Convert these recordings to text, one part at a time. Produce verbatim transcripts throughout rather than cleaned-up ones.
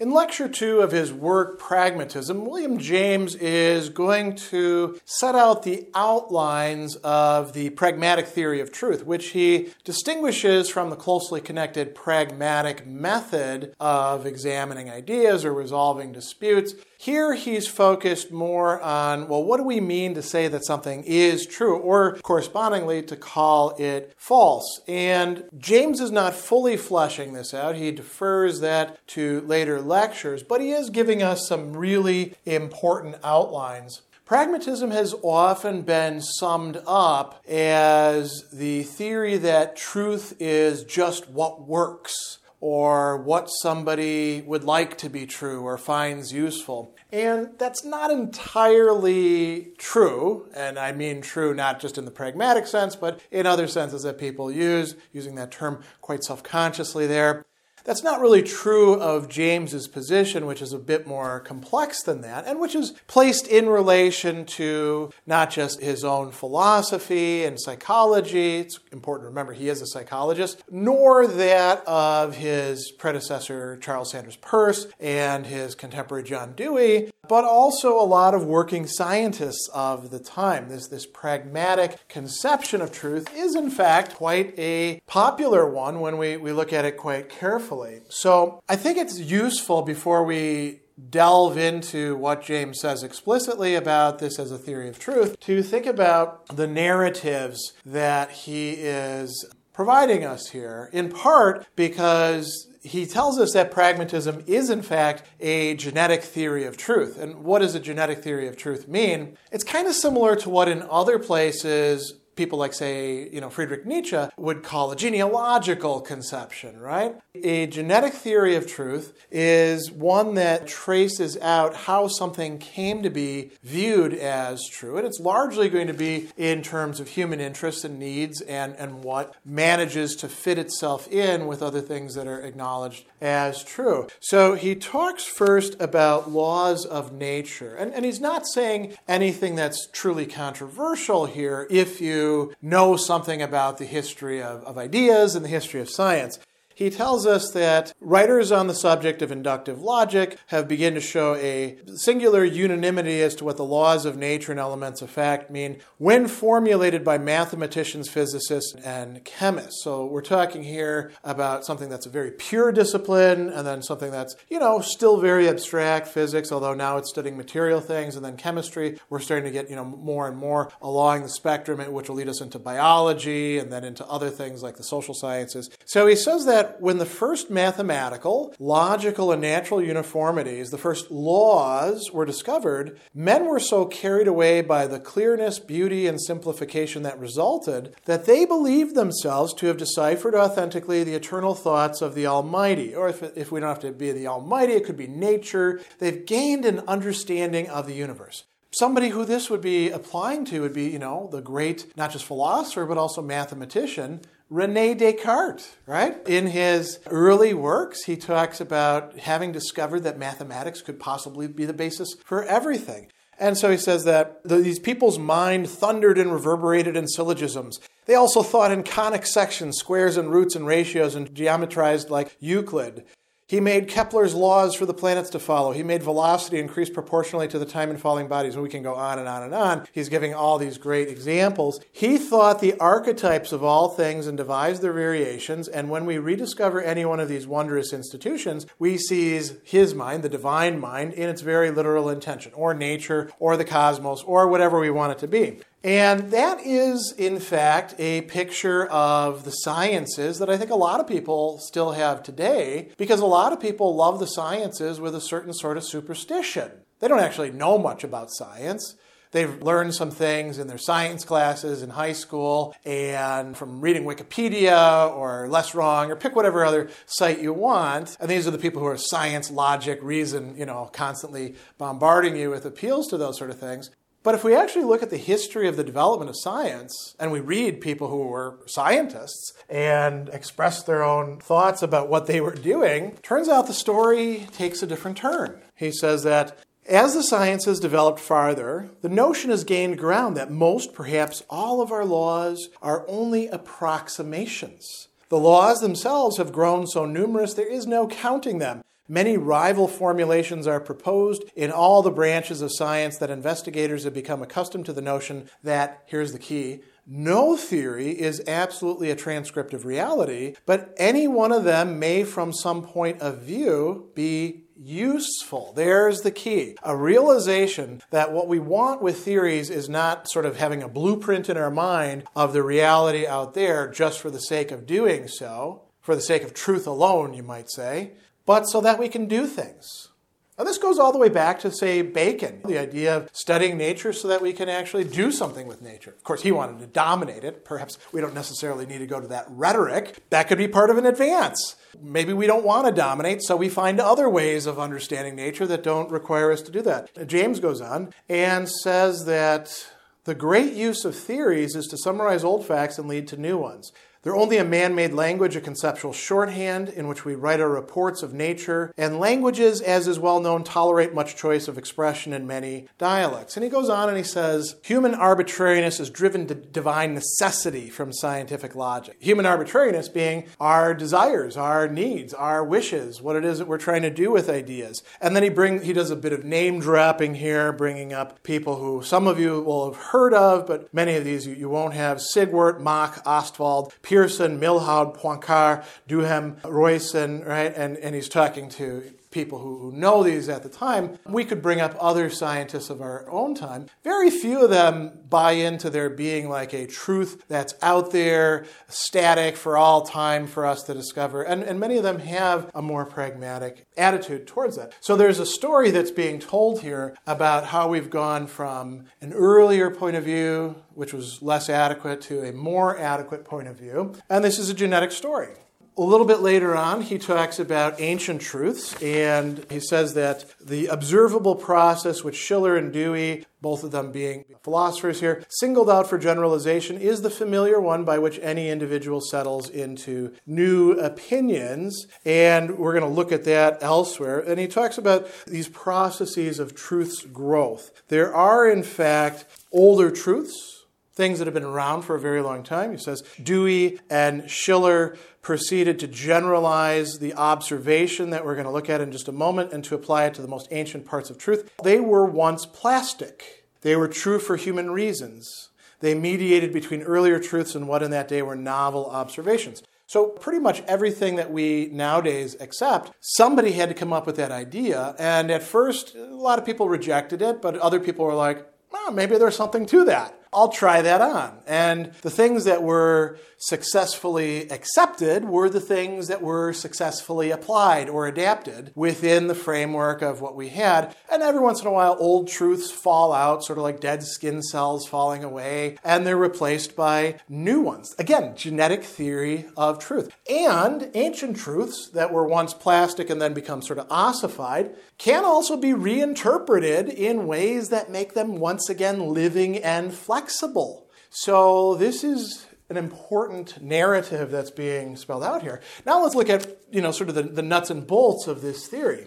In lecture two of his work, Pragmatism, William James is going to set out the outlines of the pragmatic theory of truth, which he distinguishes from the closely connected pragmatic method of examining ideas or resolving disputes. Here he's focused more on, well, what do we mean to say that something is true, or correspondingly to call it false? And James is not fully fleshing this out. He defers that to later lectures, but he is giving us some really important outlines. Pragmatism has often been summed up as the theory that truth is just what works, or what somebody would like to be true or finds useful. And that's not entirely true, and I mean true not just in the pragmatic sense, but in other senses that people use, using that term quite self-consciously there. That's not really true of James's position, which is a bit more complex than that, and which is placed in relation to not just his own philosophy and psychology, it's important to remember he is a psychologist, nor that of his predecessor Charles Sanders Peirce and his contemporary John Dewey, but also a lot of working scientists of the time. This, this pragmatic conception of truth is, in fact, quite a popular one when we, we look at it quite carefully. So I think it's useful before we delve into what James says explicitly about this as a theory of truth to think about the narratives that he is providing us here, in part because he tells us that pragmatism is, in fact, a genetic theory of truth. And what does a genetic theory of truth mean? It's kind of similar to what in other places people like, say, you know, Friedrich Nietzsche would call a genealogical conception, right? A genetic theory of truth is one that traces out how something came to be viewed as true. And it's largely going to be in terms of human interests and needs and, and what manages to fit itself in with other things that are acknowledged as true. So he talks first about laws of nature. And, and he's not saying anything that's truly controversial here if you know something about the history of, of ideas and the history of science. He tells us that writers on the subject of inductive logic have begun to show a singular unanimity as to what the laws of nature and elements of fact mean when formulated by mathematicians, physicists, and chemists. So we're talking here about something that's a very pure discipline and then something that's, you know, still very abstract, physics, although now it's studying material things, and then chemistry. We're starting to get, you know, more and more along the spectrum, which will lead us into biology and then into other things like the social sciences. So he says that when the first mathematical, logical, and natural uniformities, the first laws, were discovered, men were so carried away by the clearness, beauty, and simplification that resulted that they believed themselves to have deciphered authentically the eternal thoughts of the Almighty. Or if, if we don't have to be the Almighty, it could be nature. They've gained an understanding of the universe. Somebody who this would be applying to would be, you know, the great, not just philosopher, but also mathematician, René Descartes, right? In his early works, he talks about having discovered that mathematics could possibly be the basis for everything. And so he says that these people's mind thundered and reverberated in syllogisms. They also thought in conic sections, squares and roots and ratios, and geometrized like Euclid. He made Kepler's laws for the planets to follow. He made velocity increase proportionally to the time in falling bodies. And we can go on and on and on. He's giving all these great examples. He thought the archetypes of all things and devised their variations. And when we rediscover any one of these wondrous institutions, we seize his mind, the divine mind, in its very literal intention, or nature, or the cosmos, or whatever we want it to be. And that is, in fact, a picture of the sciences that I think a lot of people still have today, because a lot of people love the sciences with a certain sort of superstition. They don't actually know much about science. They've learned some things in their science classes in high school and from reading Wikipedia or Less Wrong or pick whatever other site you want. And these are the people who are science, logic, reason, you know, constantly bombarding you with appeals to those sort of things. But if we actually look at the history of the development of science, and we read people who were scientists and expressed their own thoughts about what they were doing, turns out the story takes a different turn. He says that as the sciences developed farther, the notion has gained ground that most, perhaps all of our laws are only approximations. The laws themselves have grown so numerous there is no counting them. Many rival formulations are proposed in all the branches of science that investigators have become accustomed to the notion that, here's the key, no theory is absolutely a transcript of reality, but any one of them may from some point of view be useful. There's the key. A realization that what we want with theories is not sort of having a blueprint in our mind of the reality out there just for the sake of doing so, for the sake of truth alone, you might say, but so that we can do things. Now this goes all the way back to, say, Bacon, the idea of studying nature so that we can actually do something with nature. Of course, he wanted to dominate it. Perhaps we don't necessarily need to go to that rhetoric. That could be part of an advance. Maybe we don't want to dominate, so we find other ways of understanding nature that don't require us to do that. James goes on and says that the great use of theories is to summarize old facts and lead to new ones. They're only a man-made language, a conceptual shorthand in which we write our reports of nature, and languages, as is well known, tolerate much choice of expression in many dialects. And he goes on and he says, human arbitrariness is driven to divine necessity from scientific logic. Human arbitrariness being our desires, our needs, our wishes, what it is that we're trying to do with ideas. And then he bring, he does a bit of name-dropping here, bringing up people who some of you will have heard of, but many of these you, you won't have. Sigwart, Mach, Ostwald, Pearson, Pearson, Milhaud, Poincaré, Duhem, Royson, right? And, and he's talking to people who, who know these at the time. We could bring up other scientists of our own time. Very few of them buy into there being like a truth that's out there, static for all time for us to discover. And, and many of them have a more pragmatic attitude towards that. So there's a story that's being told here about how we've gone from an earlier point of view, which was less adequate, to a more adequate point of view. And this is a genetic story. A little bit later on, he talks about ancient truths, and he says that the observable process, which Schiller and Dewey, both of them being philosophers here, singled out for generalization, is the familiar one by which any individual settles into new opinions. And we're going to look at that elsewhere. And he talks about these processes of truth's growth. There are, in fact, older truths, things that have been around for a very long time. He says Dewey and Schiller proceeded to generalize the observation that we're going to look at in just a moment and to apply it to the most ancient parts of truth. They were once plastic. They were true for human reasons. They mediated between earlier truths and what in that day were novel observations. So pretty much everything that we nowadays accept, somebody had to come up with that idea. And at first, a lot of people rejected it, but other people were like, oh, maybe there's something to that. I'll try that on. And the things that were successfully accepted were the things that were successfully applied or adapted within the framework of what we had. And every once in a while, old truths fall out, sort of like dead skin cells falling away, and they're replaced by new ones. Again, genetic theory of truth. And ancient truths that were once plastic and then become sort of ossified can also be reinterpreted in ways that make them once again living and flexible. Flexible. So this is an important narrative that's being spelled out here. Now let's look at, you know, sort of the, the nuts and bolts of this theory.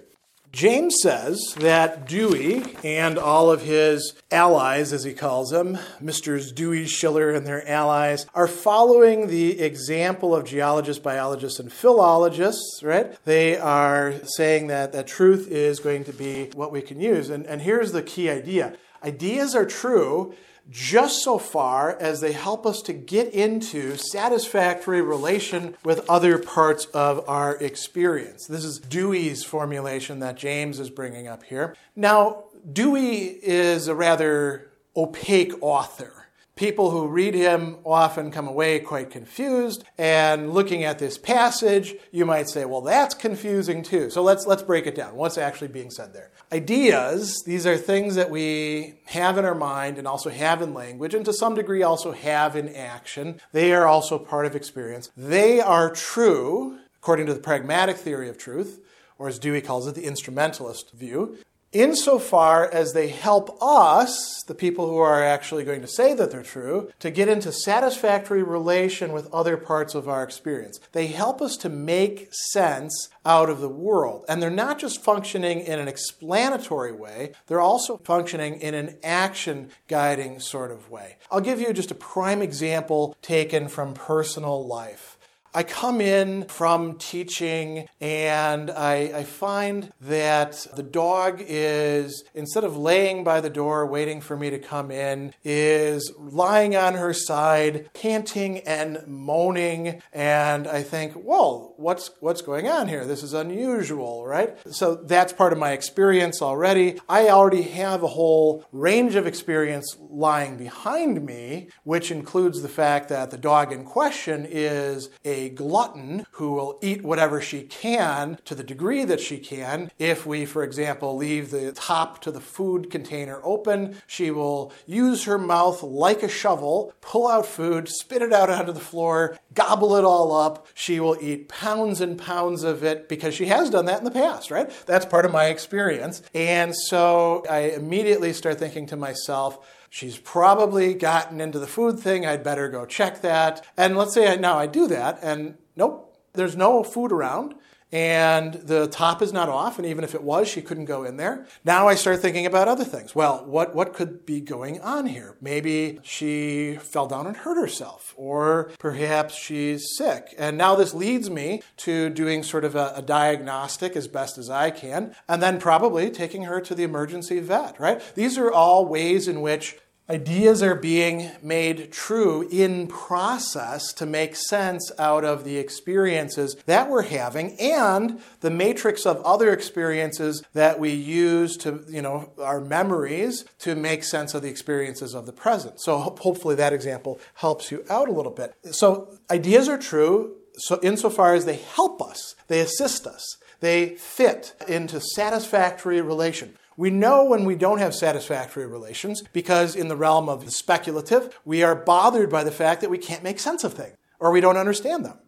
James says that Dewey and all of his allies, as he calls them, Misters Dewey, Schiller, and their allies, are following the example of geologists, biologists, and philologists, right? They are saying that, that truth is going to be what we can use. And, and here's the key idea. Ideas are true just so far as they help us to get into satisfactory relation with other parts of our experience. This is Dewey's formulation that James is bringing up here. Now, Dewey is a rather opaque author. People who read him often come away quite confused, and looking at this passage, you might say, well, that's confusing too. So let's let's break it down. What's actually being said there? Ideas, these are things that we have in our mind and also have in language, and to some degree also have in action. They are also part of experience. They are true, according to the pragmatic theory of truth, or as Dewey calls it, the instrumentalist view. insofar as they help us, the people who are actually going to say that they're true, to get into satisfactory relation with other parts of our experience. They help us to make sense out of the world. And they're not just functioning in an explanatory way, they're also functioning in an action-guiding sort of way. I'll give you just a prime example taken from personal life. I come in from teaching and I, I find that the dog is, instead of laying by the door waiting for me to come in, is lying on her side, panting and moaning. And I think, whoa, what's, what's going on here? This is unusual, right? So that's part of my experience already. I already have a whole range of experience lying behind me, which includes the fact that the dog in question is a A glutton who will eat whatever she can to the degree that she can. If we, for example, leave the top to the food container open, she will use her mouth like a shovel, pull out food, spit it out onto the floor, gobble it all up. She will eat pounds and pounds of it because she has done that in the past, right? That's part of my experience. And so I immediately start thinking to myself, she's probably gotten into the food thing. I'd better go check that. And let's say I, now I do that, and nope, there's no food around, and the top is not off, and even if it was, she couldn't go in there. Now I start thinking about other things. Well, what, what could be going on here? Maybe she fell down and hurt herself, or perhaps she's sick. And now this leads me to doing sort of a, a diagnostic as best as I can, and then probably taking her to the emergency vet, right? These are all ways in which ideas are being made true in process to make sense out of the experiences that we're having and the matrix of other experiences that we use to, you know, our memories to make sense of the experiences of the present. So hopefully that example helps you out a little bit. So ideas are true so insofar as they help us, they assist us, they fit into satisfactory relation. We know when we don't have satisfactory relations because in the realm of the speculative, we are bothered by the fact that we can't make sense of things, or we don't understand them,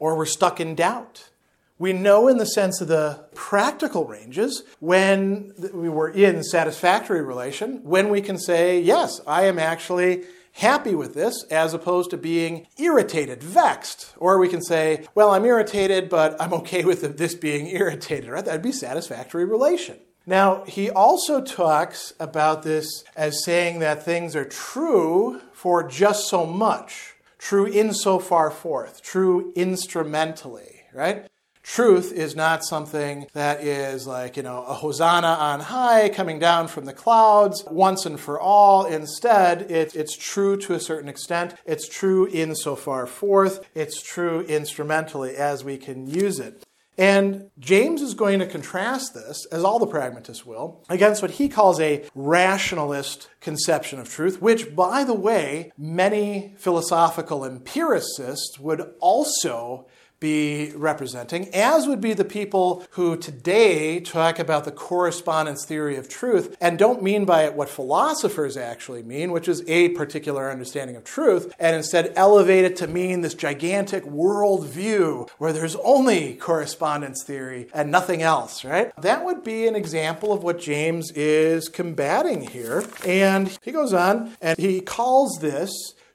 or we're stuck in doubt. We know in the sense of the practical ranges when we were in satisfactory relation, when we can say, yes, I am actually happy with this, as opposed to being irritated, vexed. Or we can say, well, I'm irritated, but I'm okay with this being irritated, right? That'd be satisfactory relation. Now, he also talks about this as saying that things are true for just so much, true in so far forth, true instrumentally, right? Truth is not something that is like, you know, a hosanna on high coming down from the clouds once and for all. Instead, it, it's true to a certain extent. It's true in so far forth. It's true instrumentally as we can use it. And James is going to contrast this, as all the pragmatists will, against what he calls a rationalist conception of truth, which, by the way, many philosophical empiricists would also be representing, as would be the people who today talk about the correspondence theory of truth and don't mean by it what philosophers actually mean, which is a particular understanding of truth, and instead elevate it to mean this gigantic worldview where there's only correspondence theory and nothing else, right? That would be an example of what James is combating here. And he goes on and he calls this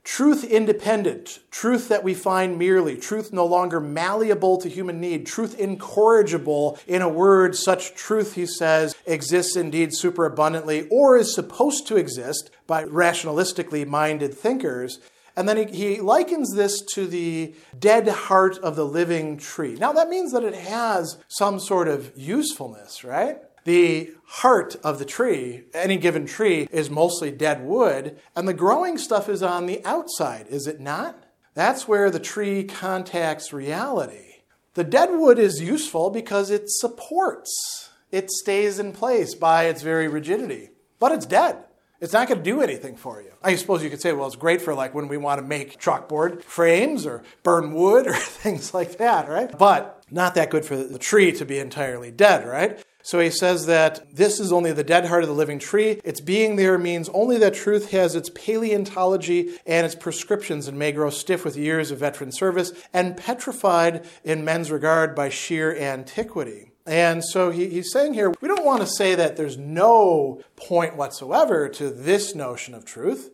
truth independent, truth that we find merely, truth no longer malleable to human need, truth incorrigible. In a word, such truth, he says, exists indeed superabundantly or is supposed to exist by rationalistically minded thinkers. And then he, he likens this to the dead heart of the living tree. Now that means that it has some sort of usefulness, right? The heart of the tree, any given tree, is mostly dead wood, and the growing stuff is on the outside, is it not? That's where the tree contacts reality. The dead wood is useful because it supports. It stays in place by its very rigidity, but it's dead. It's not going to do anything for you. I suppose you could say, well, it's great for like when we want to make chalkboard frames or burn wood or things like that, right? But not that good for the tree to be entirely dead, right? So he says that this is only the dead heart of the living tree. Its being there means only that truth has its paleontology and its prescriptions and may grow stiff with years of veteran service and petrified in men's regard by sheer antiquity. And so he, he's saying here, we don't want to say that there's no point whatsoever to this notion of truth,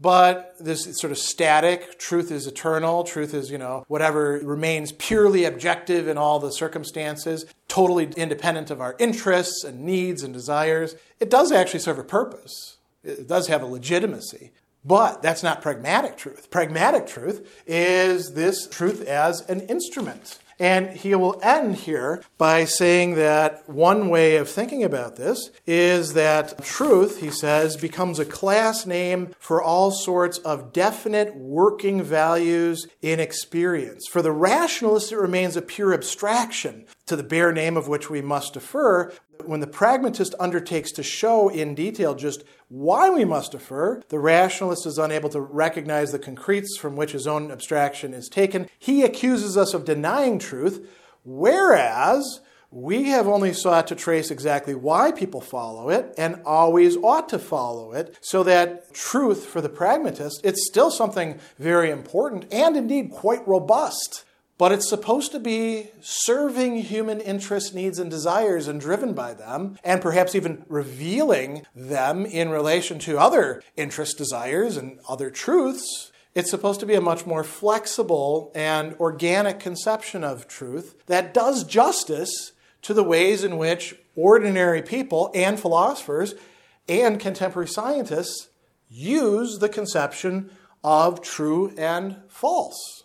but this sort of static, truth is eternal, truth is, you know, whatever remains purely objective in all the circumstances, totally independent of our interests and needs and desires. It does actually serve a purpose. It does have a legitimacy. But that's not pragmatic truth. Pragmatic truth is this truth as an instrument. And he will end here by saying that one way of thinking about this is that truth, he says, becomes a class name for all sorts of definite working values in experience. For the rationalist, it remains a pure abstraction, to the bare name of which we must defer. When the pragmatist undertakes to show in detail just why we must defer, the rationalist is unable to recognize the concretes from which his own abstraction is taken. He accuses us of denying truth, whereas we have only sought to trace exactly why people follow it and always ought to follow it, so that truth for the pragmatist, it's still something very important and indeed quite robust. But it's supposed to be serving human interests, needs, and desires and driven by them, and perhaps even revealing them in relation to other interests, desires, and other truths. It's supposed to be a much more flexible and organic conception of truth that does justice to the ways in which ordinary people and philosophers and contemporary scientists use the conception of true and false.